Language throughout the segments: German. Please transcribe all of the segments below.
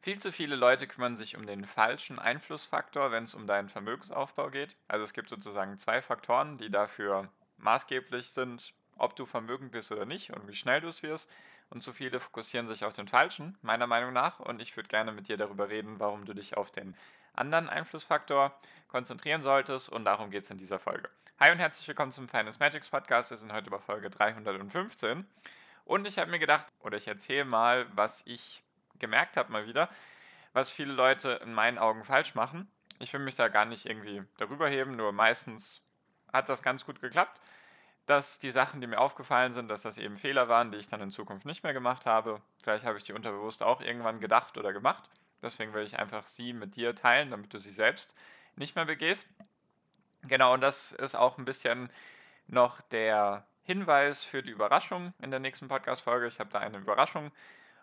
Viel zu viele Leute kümmern sich um den falschen Einflussfaktor, wenn es um deinen Vermögensaufbau geht. Also es gibt sozusagen zwei Faktoren, die dafür maßgeblich sind, ob du vermögend bist oder nicht und wie schnell du es wirst. Und zu viele fokussieren sich auf den falschen, meiner Meinung nach. Und ich würde gerne mit dir darüber reden, warum du dich auf den anderen Einflussfaktor konzentrieren solltest. Und darum geht es in dieser Folge. Hi und herzlich willkommen zum Finance-Magics-Podcast. Wir sind heute bei Folge 315. Und ich habe mir gedacht, oder ich erzähle mal, was ich gemerkt habe mal wieder, was viele Leute in meinen Augen falsch machen. Ich will mich da gar nicht irgendwie darüber heben, nur meistens hat das ganz gut geklappt, dass die Sachen, die mir aufgefallen sind, dass das eben Fehler waren, die ich dann in Zukunft nicht mehr gemacht habe. Vielleicht habe ich die unterbewusst auch irgendwann gedacht oder gemacht. Deswegen will ich einfach sie mit dir teilen, damit du sie selbst nicht mehr begehst. Genau, und das ist auch ein bisschen noch der Hinweis für die Überraschung in der nächsten Podcast-Folge. Ich habe da eine Überraschung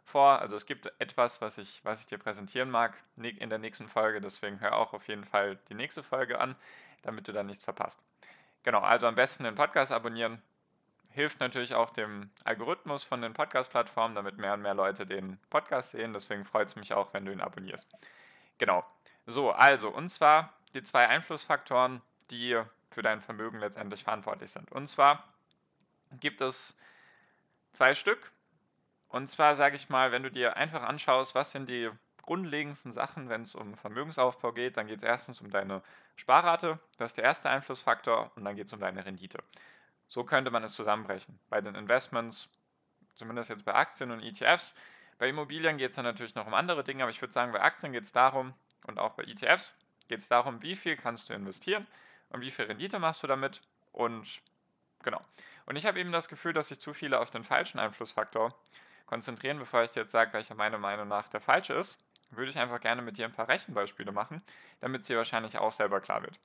vor. Also es gibt etwas, was ich dir präsentieren mag in der nächsten Folge, deswegen hör auch auf jeden Fall die nächste Folge an, damit du dann nichts verpasst. Genau, also am besten den Podcast abonnieren, hilft natürlich auch dem Algorithmus von den Podcast-Plattformen, damit mehr und mehr Leute den Podcast sehen, deswegen freut es mich auch, wenn du ihn abonnierst. Genau, so, also und zwar die zwei Einflussfaktoren, die für dein Vermögen letztendlich verantwortlich sind. Und zwar gibt es zwei Stück. Und zwar sage ich mal, wenn du dir einfach anschaust, was sind die grundlegendsten Sachen, wenn es um Vermögensaufbau geht, dann geht es erstens um deine Sparrate, das ist der erste Einflussfaktor, und dann geht es um deine Rendite. So könnte man es zusammenbrechen. Bei den Investments, zumindest jetzt bei Aktien und ETFs, bei Immobilien geht es dann natürlich noch um andere Dinge, aber ich würde sagen, bei Aktien geht es darum, und auch bei ETFs geht es darum, wie viel kannst du investieren und wie viel Rendite machst du damit, und genau. Und ich habe eben das Gefühl, dass sich zu viele auf den falschen Einflussfaktor konzentrieren, bevor ich dir jetzt sage, welcher meiner Meinung nach der falsche ist, würde ich einfach gerne mit dir ein paar Rechenbeispiele machen, damit es dir wahrscheinlich auch selber klar wird.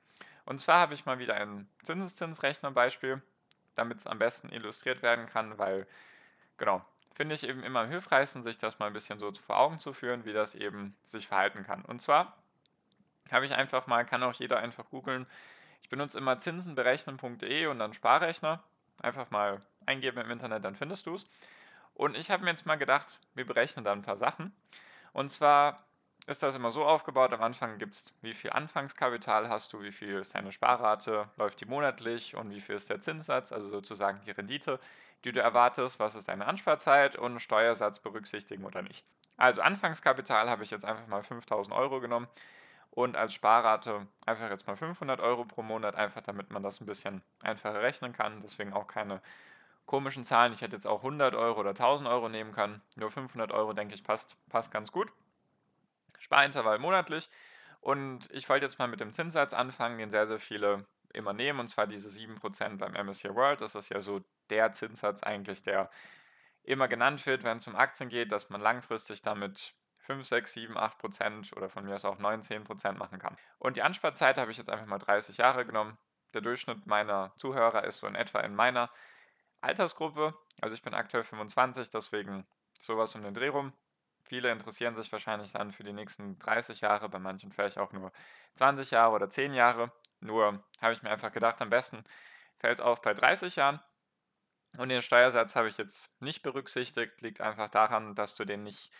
Und zwar habe ich mal wieder ein Zinseszinsrechner-Beispiel, damit es am besten illustriert werden kann, weil, genau, finde ich eben immer am hilfreichsten, sich das mal ein bisschen so vor Augen zu führen, wie das eben sich verhalten kann. Und zwar habe ich einfach mal, kann auch jeder einfach googeln, ich benutze immer zinsenberechnen.de und dann Sparrechner, einfach mal eingeben im Internet, dann findest du es. Und ich habe mir jetzt mal gedacht, wir berechnen da ein paar Sachen. Und zwar ist das immer so aufgebaut, am Anfang gibt es, wie viel Anfangskapital hast du, wie viel ist deine Sparrate, läuft die monatlich und wie viel ist der Zinssatz, also sozusagen die Rendite, die du erwartest, was ist deine Ansparzeit und Steuersatz berücksichtigen oder nicht. Also Anfangskapital habe ich jetzt einfach mal 5.000 € genommen und als Sparrate einfach jetzt mal 500 € pro Monat, einfach damit man das ein bisschen einfacher rechnen kann, deswegen auch keine komischen Zahlen. Ich hätte jetzt auch 100 € oder 1.000 € nehmen können. Nur 500 € denke ich passt ganz gut. Sparintervall monatlich. Und ich wollte jetzt mal mit dem Zinssatz anfangen, den sehr, sehr viele immer nehmen. Und zwar diese 7% beim MSCI World. Das ist ja so der Zinssatz eigentlich, der immer genannt wird, wenn es um Aktien geht, dass man langfristig damit 5, 6, 7, 8% oder von mir aus auch 9, 10% machen kann. Und die Ansparzeit habe ich jetzt einfach mal 30 Jahre genommen. Der Durchschnitt meiner Zuhörer ist so in etwa in meiner Altersgruppe, also ich bin aktuell 25, deswegen sowas um den Dreh rum. Viele interessieren sich wahrscheinlich dann für die nächsten 30 Jahre, bei manchen vielleicht auch nur 20 Jahre oder 10 Jahre. Nur habe ich mir einfach gedacht, am besten fällt es auf bei 30 Jahren. Und den Steuersatz habe ich jetzt nicht berücksichtigt, liegt einfach daran, dass du den nicht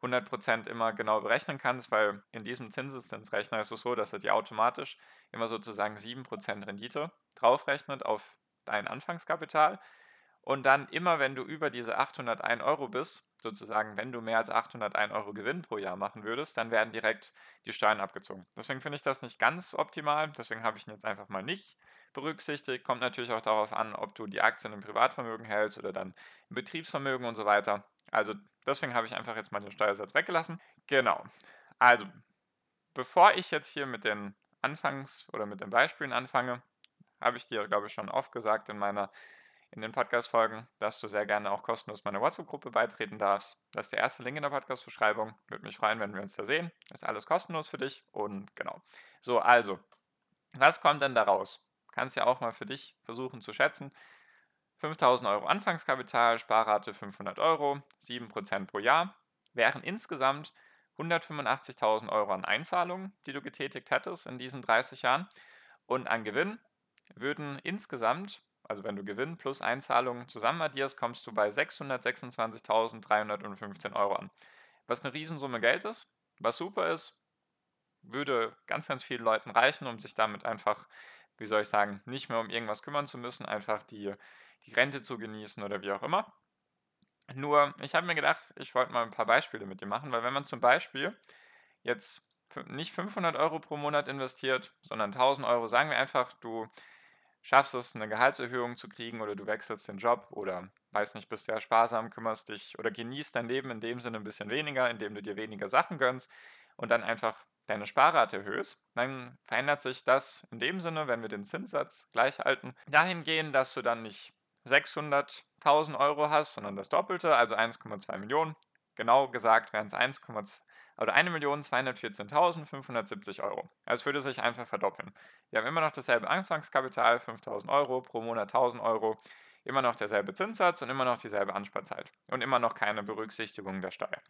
100% immer genau berechnen kannst, weil in diesem Zinseszinsrechner ist es so, dass er dir automatisch immer sozusagen 7% Rendite draufrechnet auf dein Anfangskapital. Und dann immer, wenn du über diese 801 € bist, sozusagen, wenn du mehr als 801 € Gewinn pro Jahr machen würdest, dann werden direkt die Steuern abgezogen. Deswegen finde ich das nicht ganz optimal, deswegen habe ich ihn jetzt einfach mal nicht berücksichtigt. Kommt natürlich auch darauf an, ob du die Aktien im Privatvermögen hältst oder dann im Betriebsvermögen und so weiter. Also deswegen habe ich einfach jetzt mal den Steuersatz weggelassen. Genau, also bevor ich jetzt hier mit den Anfangs- oder mit den Beispielen anfange, habe ich dir, glaube ich, schon oft gesagt in meiner in den Podcast-Folgen, dass du sehr gerne auch kostenlos meiner WhatsApp-Gruppe beitreten darfst. Das ist der erste Link in der Podcast-Beschreibung. Würde mich freuen, wenn wir uns da sehen. Ist alles kostenlos für dich und genau. So, also, was kommt denn da raus? Kannst ja auch mal für dich versuchen zu schätzen. 5.000 Euro Anfangskapital, Sparrate 500 Euro, 7% pro Jahr, wären insgesamt 185.000 Euro an Einzahlungen, die du getätigt hättest in diesen 30 Jahren. Und an Gewinn würden insgesamt, also wenn du Gewinn plus Einzahlungen zusammen addierst, kommst du bei 626.315 Euro an. Was eine Riesensumme Geld ist, was super ist, würde ganz, ganz vielen Leuten reichen, um sich damit einfach, wie soll ich sagen, nicht mehr um irgendwas kümmern zu müssen, einfach die Rente zu genießen oder wie auch immer. Nur, ich habe mir gedacht, ich wollte mal ein paar Beispiele mit dir machen, weil wenn man zum Beispiel jetzt nicht 500 Euro pro Monat investiert, sondern 1000 Euro, sagen wir einfach, du schaffst es, eine Gehaltserhöhung zu kriegen oder du wechselst den Job oder, weiß nicht, bist ja sparsam, kümmerst dich oder genießt dein Leben in dem Sinne ein bisschen weniger, indem du dir weniger Sachen gönnst und dann einfach deine Sparrate erhöhst, dann verändert sich das in dem Sinne, wenn wir den Zinssatz gleich halten, dahingehend, dass du dann nicht 600.000 Euro hast, sondern das Doppelte, also 1,2 Millionen. Genau gesagt wären es 1.214.570 Euro. Also es würde sich einfach verdoppeln. Wir haben immer noch dasselbe Anfangskapital, 5.000 Euro, pro Monat 1.000 Euro, immer noch derselbe Zinssatz und immer noch dieselbe Ansparzeit und immer noch keine Berücksichtigung der Steuer.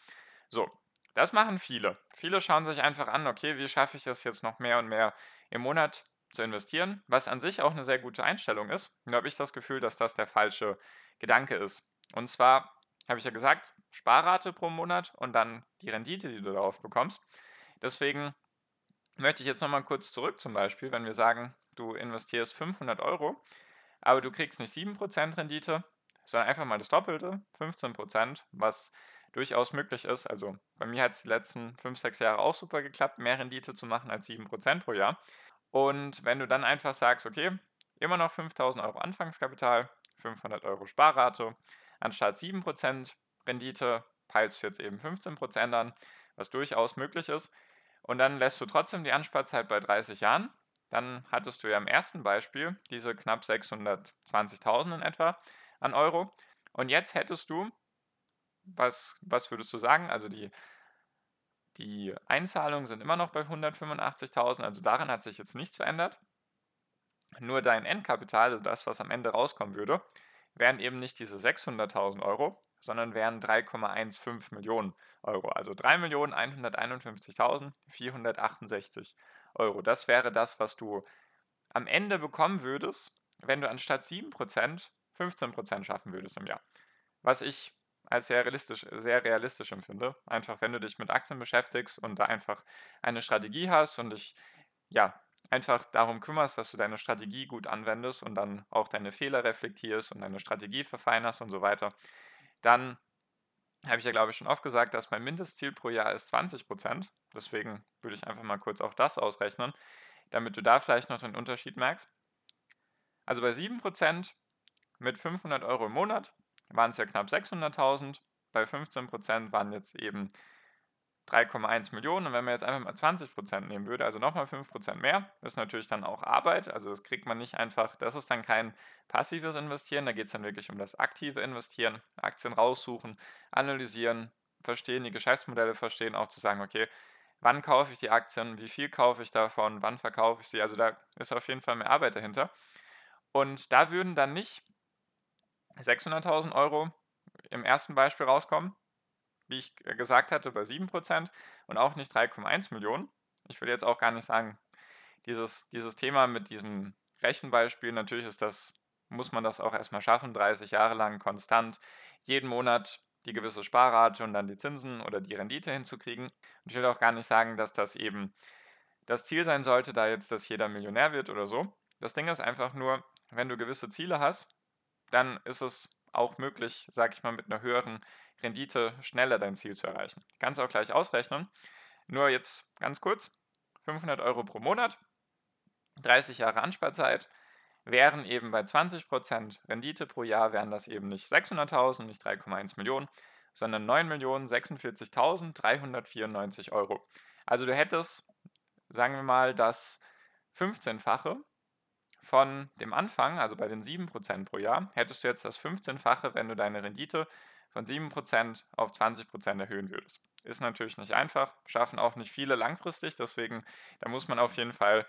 So, das machen viele. Viele schauen sich einfach an, okay, wie schaffe ich das jetzt noch mehr und mehr im Monat zu investieren, was an sich auch eine sehr gute Einstellung ist. Und da habe ich das Gefühl, dass das der falsche Gedanke ist. Und zwar habe ich ja gesagt, Sparrate pro Monat und dann die Rendite, die du darauf bekommst. Deswegen möchte ich jetzt nochmal kurz zurück zum Beispiel, wenn wir sagen, du investierst 500 Euro, aber du kriegst nicht 7% Rendite, sondern einfach mal das Doppelte, 15%, was durchaus möglich ist. Also bei mir hat es die letzten 5, 6 Jahre auch super geklappt, mehr Rendite zu machen als 7% pro Jahr. Und wenn du dann einfach sagst, okay, immer noch 5.000 Euro Anfangskapital, 500 Euro Sparrate, anstatt 7% Rendite peilst du jetzt eben 15% an, was durchaus möglich ist. Und dann lässt du trotzdem die Ansparzeit bei 30 Jahren. Dann hattest du ja im ersten Beispiel diese knapp 620.000 in etwa an Euro. Und jetzt hättest du, was würdest du sagen, also die Einzahlungen sind immer noch bei 185.000, also daran hat sich jetzt nichts verändert. Nur dein Endkapital, also das, was am Ende rauskommen würde, wären eben nicht diese 600.000 Euro, sondern wären 3,15 Millionen Euro. Also 3.151.468 Euro. Das wäre das, was du am Ende bekommen würdest, wenn du anstatt 7% 15% schaffen würdest im Jahr. Was ich als sehr realistisch empfinde. Einfach, wenn du dich mit Aktien beschäftigst und da einfach eine Strategie hast und dich einfach darum kümmerst, dass du deine Strategie gut anwendest und dann auch deine Fehler reflektierst und deine Strategie verfeinerst und so weiter, dann habe ich ja, glaube ich, schon oft gesagt, dass mein Mindestziel pro Jahr ist 20%. Deswegen würde ich einfach mal kurz auch das ausrechnen, damit du da vielleicht noch den Unterschied merkst. Also bei 7% mit 500 Euro im Monat waren es ja knapp 600.000, bei 15% waren jetzt eben 3,1 Millionen und wenn man jetzt einfach mal 20% nehmen würde, also nochmal 5% mehr, ist natürlich dann auch Arbeit, also das kriegt man nicht einfach, das ist dann kein passives Investieren, da geht es dann wirklich um das aktive Investieren, Aktien raussuchen, analysieren, verstehen, die Geschäftsmodelle verstehen, auch zu sagen, okay, wann kaufe ich die Aktien, wie viel kaufe ich davon, wann verkaufe ich sie, also da ist auf jeden Fall mehr Arbeit dahinter und da würden dann nicht 600.000 Euro im ersten Beispiel rauskommen, wie ich gesagt hatte, bei 7% und auch nicht 3,1 Millionen. Ich will jetzt auch gar nicht sagen, dieses Thema mit diesem Rechenbeispiel, natürlich muss man das auch erstmal schaffen, 30 Jahre lang konstant, jeden Monat die gewisse Sparrate und dann die Zinsen oder die Rendite hinzukriegen. Und ich will auch gar nicht sagen, dass das eben das Ziel sein sollte, da jetzt, dass jeder Millionär wird oder so. Das Ding ist einfach nur, wenn du gewisse Ziele hast, dann ist es auch möglich, sag ich mal, mit einer höheren Rendite schneller dein Ziel zu erreichen. Kannst auch gleich ausrechnen. Nur jetzt ganz kurz, 500 Euro pro Monat, 30 Jahre Ansparzeit, wären eben bei 20% Rendite pro Jahr, wären das eben nicht 600.000, nicht 3,1 Millionen, sondern 9.046.394 Euro. Also du hättest, sagen wir mal, das 15-fache von dem Anfang, also bei den 7% pro Jahr, hättest du jetzt das 15-fache, wenn du deine Rendite von 7% auf 20% erhöhen würdest. Ist natürlich nicht einfach, schaffen auch nicht viele langfristig, deswegen, da muss man auf jeden Fall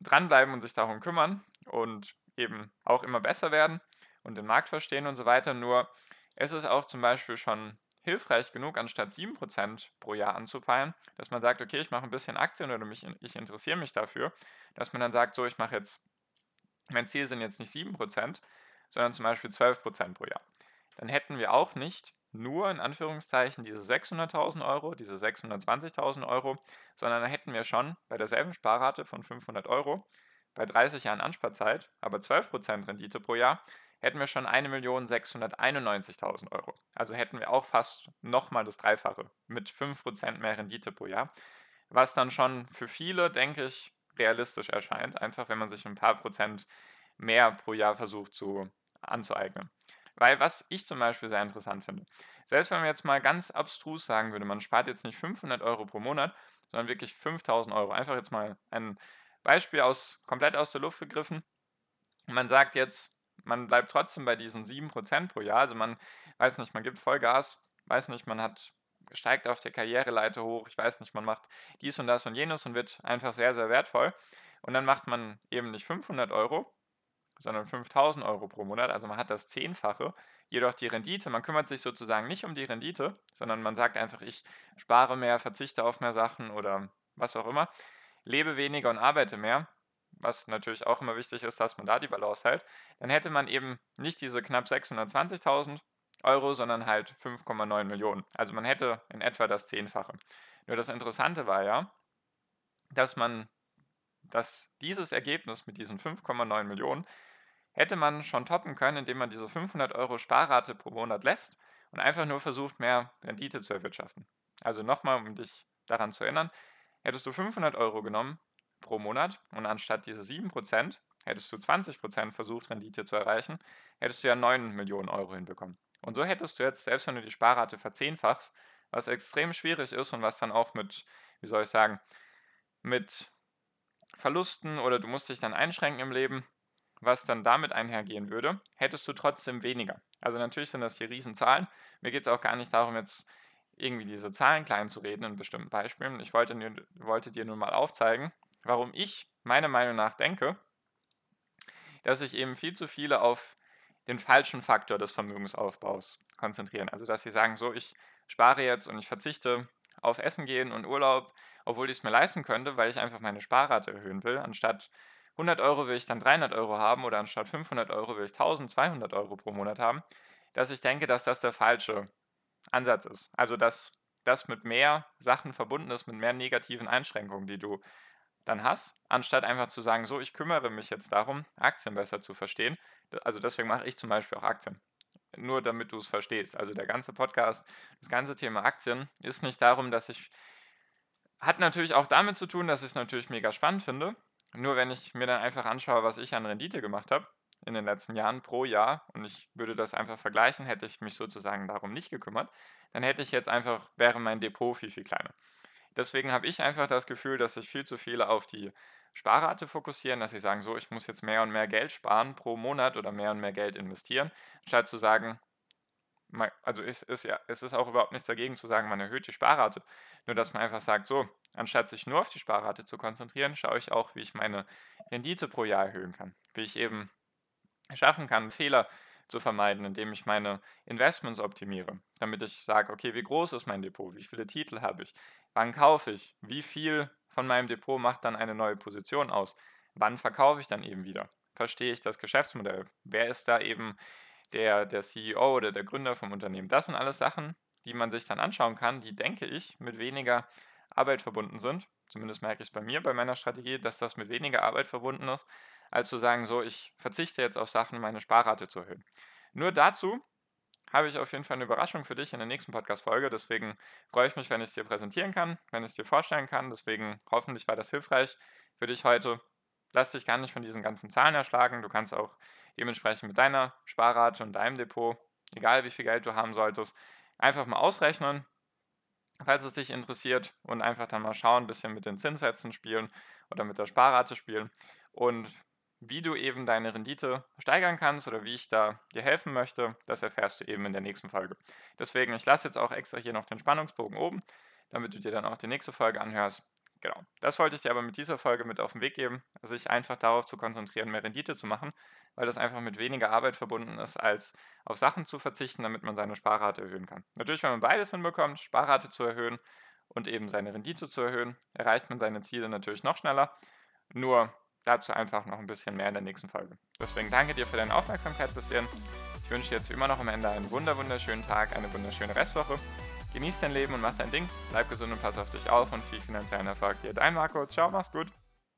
dranbleiben und sich darum kümmern und eben auch immer besser werden und den Markt verstehen und so weiter. Nur es ist auch zum Beispiel schon hilfreich genug, anstatt 7% pro Jahr anzupeilen, dass man sagt, okay, ich mache ein bisschen Aktien oder ich interessiere mich dafür, dass man dann sagt, so, ich mache jetzt, mein Ziel sind jetzt nicht 7%, sondern zum Beispiel 12% pro Jahr. Dann hätten wir auch nicht nur in Anführungszeichen diese 600.000 Euro, diese 620.000 Euro, sondern dann hätten wir schon bei derselben Sparrate von 500 Euro, bei 30 Jahren Ansparzeit, aber 12% Rendite pro Jahr, hätten wir schon 1.691.000 Euro. Also hätten wir auch fast nochmal das Dreifache mit 5% mehr Rendite pro Jahr, was dann schon für viele, denke ich, realistisch erscheint, einfach wenn man sich ein paar Prozent mehr pro Jahr versucht anzueignen. Weil was ich zum Beispiel sehr interessant finde, selbst wenn man jetzt mal ganz abstrus sagen würde, man spart jetzt nicht 500 Euro pro Monat, sondern wirklich 5.000 Euro. Einfach jetzt mal ein Beispiel komplett aus der Luft gegriffen. Man sagt jetzt, man bleibt trotzdem bei diesen 7% pro Jahr, also man weiß nicht, man gibt Vollgas, weiß nicht, man steigt auf der Karriereleiter hoch, ich weiß nicht, man macht dies und das und jenes und wird einfach sehr, sehr wertvoll. Und dann macht man eben nicht 500 Euro, sondern 5.000 Euro pro Monat, also man hat das Zehnfache, jedoch die Rendite, man kümmert sich sozusagen nicht um die Rendite, sondern man sagt einfach, ich spare mehr, verzichte auf mehr Sachen oder was auch immer, lebe weniger und arbeite mehr, was natürlich auch immer wichtig ist, dass man da die Balance hält, dann hätte man eben nicht diese knapp 620.000 Euro, sondern halt 5,9 Millionen. Also man hätte in etwa das Zehnfache. Nur das Interessante war ja, dass dieses Ergebnis mit diesen 5,9 Millionen hätte man schon toppen können, indem man diese 500 Euro Sparrate pro Monat lässt und einfach nur versucht, mehr Rendite zu erwirtschaften. Also nochmal, um dich daran zu erinnern, hättest du 500 Euro genommen pro Monat und anstatt diese 7% hättest du 20% versucht, Rendite zu erreichen, hättest du ja 9 Millionen Euro hinbekommen. Und so hättest du jetzt, selbst wenn du die Sparrate verzehnfachst, was extrem schwierig ist und was dann auch mit, mit Verlusten oder du musst dich dann einschränken im Leben, was dann damit einhergehen würde, hättest du trotzdem weniger. Also natürlich sind das hier Riesenzahlen. Mir geht es auch gar nicht darum, jetzt irgendwie diese Zahlen klein zu reden in bestimmten Beispielen. Ich wollte dir nur mal aufzeigen, warum ich meiner Meinung nach denke, dass sich eben viel zu viele auf den falschen Faktor des Vermögensaufbaus konzentrieren. Also dass sie sagen, so, ich spare jetzt und ich verzichte auf Essen gehen und Urlaub, obwohl ich es mir leisten könnte, weil ich einfach meine Sparrate erhöhen will. Anstatt 100 Euro will ich dann 300 Euro haben oder anstatt 500 Euro will ich 1.200 Euro pro Monat haben. Dass ich denke, dass das der falsche Ansatz ist. Also dass das mit mehr Sachen verbunden ist, mit mehr negativen Einschränkungen, die du dann hast, anstatt einfach zu sagen, so, ich kümmere mich jetzt darum, Aktien besser zu verstehen. Also deswegen mache ich zum Beispiel auch Aktien. Nur damit du es verstehst. Also der ganze Podcast, das ganze Thema Aktien ist nicht darum, hat natürlich auch damit zu tun, dass ich es natürlich mega spannend finde. Nur wenn ich mir dann einfach anschaue, was ich an Rendite gemacht habe in den letzten Jahren pro Jahr und ich würde das einfach vergleichen, hätte ich mich sozusagen darum nicht gekümmert, dann hätte ich jetzt einfach, wäre mein Depot viel, viel kleiner. Deswegen habe ich einfach das Gefühl, dass sich viel zu viele auf die Sparrate fokussieren, dass sie sagen, so, ich muss jetzt mehr und mehr Geld sparen pro Monat oder mehr und mehr Geld investieren, anstatt zu sagen, also es ist auch überhaupt nichts dagegen zu sagen, man erhöht die Sparrate. Nur, dass man einfach sagt, so, anstatt sich nur auf die Sparrate zu konzentrieren, schaue ich auch, wie ich meine Rendite pro Jahr erhöhen kann. Wie ich eben schaffen kann, Fehler zu vermeiden, indem ich meine Investments optimiere, damit ich sage, okay, wie groß ist mein Depot, wie viele Titel habe ich, wann kaufe ich, wie viel von meinem Depot macht dann eine neue Position aus, wann verkaufe ich dann eben wieder, verstehe ich das Geschäftsmodell, wer ist da eben der CEO oder der Gründer vom Unternehmen, das sind alles Sachen, die man sich dann anschauen kann, die, denke ich, mit weniger Arbeit verbunden sind, zumindest merke ich es bei mir, bei meiner Strategie, dass das mit weniger Arbeit verbunden ist, als zu sagen, so, ich verzichte jetzt auf Sachen, meine Sparrate zu erhöhen. Nur dazu habe ich auf jeden Fall eine Überraschung für dich in der nächsten Podcast-Folge, deswegen freue ich mich, wenn ich es dir präsentieren kann, wenn ich es dir vorstellen kann, deswegen hoffentlich war das hilfreich für dich heute. Lass dich gar nicht von diesen ganzen Zahlen erschlagen, du kannst auch dementsprechend mit deiner Sparrate und deinem Depot, egal wie viel Geld du haben solltest, einfach mal ausrechnen, falls es dich interessiert und einfach dann mal schauen, ein bisschen mit den Zinssätzen spielen oder mit der Sparrate spielen und Wie du eben deine Rendite steigern kannst oder wie ich da dir helfen möchte, das erfährst du eben in der nächsten Folge. Deswegen, ich lasse jetzt auch extra hier noch den Spannungsbogen oben, damit du dir dann auch die nächste Folge anhörst. Genau, das wollte ich dir aber mit dieser Folge mit auf den Weg geben, sich einfach darauf zu konzentrieren, mehr Rendite zu machen, weil das einfach mit weniger Arbeit verbunden ist, als auf Sachen zu verzichten, damit man seine Sparrate erhöhen kann. Natürlich, wenn man beides hinbekommt, Sparrate zu erhöhen und eben seine Rendite zu erhöhen, erreicht man seine Ziele natürlich noch schneller, nur dazu einfach noch ein bisschen mehr in der nächsten Folge. Deswegen danke dir für deine Aufmerksamkeit bis hierhin. Ich wünsche dir jetzt wie immer noch am Ende einen wunderschönen Tag, eine wunderschöne Restwoche. Genieß dein Leben und mach dein Ding. Bleib gesund und pass auf dich auf und viel finanziellen Erfolg dir. Dein Marco. Ciao, mach's gut.